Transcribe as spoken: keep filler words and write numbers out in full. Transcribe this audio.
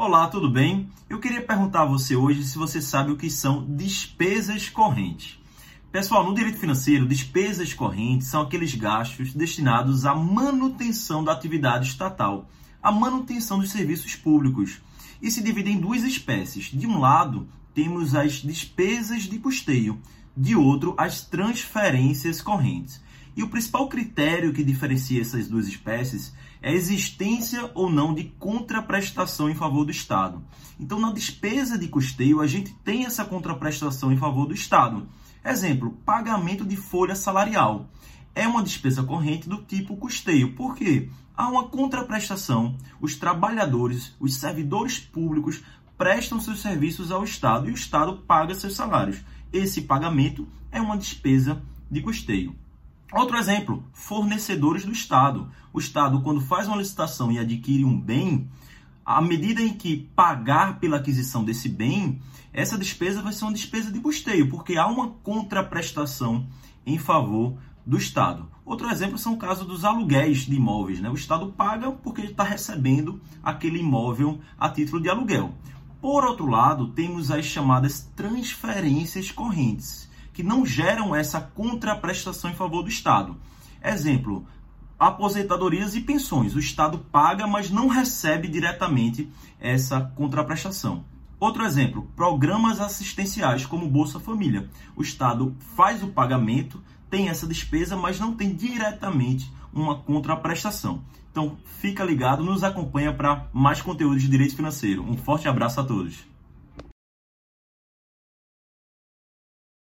Olá, tudo bem? Eu queria perguntar a você hoje se você sabe o que são despesas correntes. Pessoal, no direito financeiro, despesas correntes são aqueles gastos destinados à manutenção da atividade estatal, à manutenção dos serviços públicos, e se dividem em duas espécies. De um lado, temos as despesas de custeio, de outro, as transferências correntes. E o principal critério que diferencia essas duas espécies é a existência ou não de contraprestação em favor do Estado. Então, na despesa de custeio, a gente tem essa contraprestação em favor do Estado. Exemplo, pagamento de folha salarial. É uma despesa corrente do tipo custeio. Por quê? Há uma contraprestação. Os trabalhadores, os servidores públicos prestam seus serviços ao Estado e o Estado paga seus salários. Esse pagamento é uma despesa de custeio. Outro exemplo, fornecedores do Estado. O Estado, quando faz uma licitação e adquire um bem, à medida em que pagar pela aquisição desse bem, essa despesa vai ser uma despesa de custeio, porque há uma contraprestação em favor do Estado. Outro exemplo são o caso dos aluguéis de imóveis, né? O Estado paga porque ele está recebendo aquele imóvel a título de aluguel. Por outro lado, temos as chamadas transferências correntes, que não geram essa contraprestação em favor do Estado. Exemplo, aposentadorias e pensões. O Estado paga, mas não recebe diretamente essa contraprestação. Outro exemplo, programas assistenciais como Bolsa Família. O Estado faz o pagamento, tem essa despesa, mas não tem diretamente uma contraprestação. Então, fica ligado, nos acompanha para mais conteúdos de direito financeiro. Um forte abraço a todos.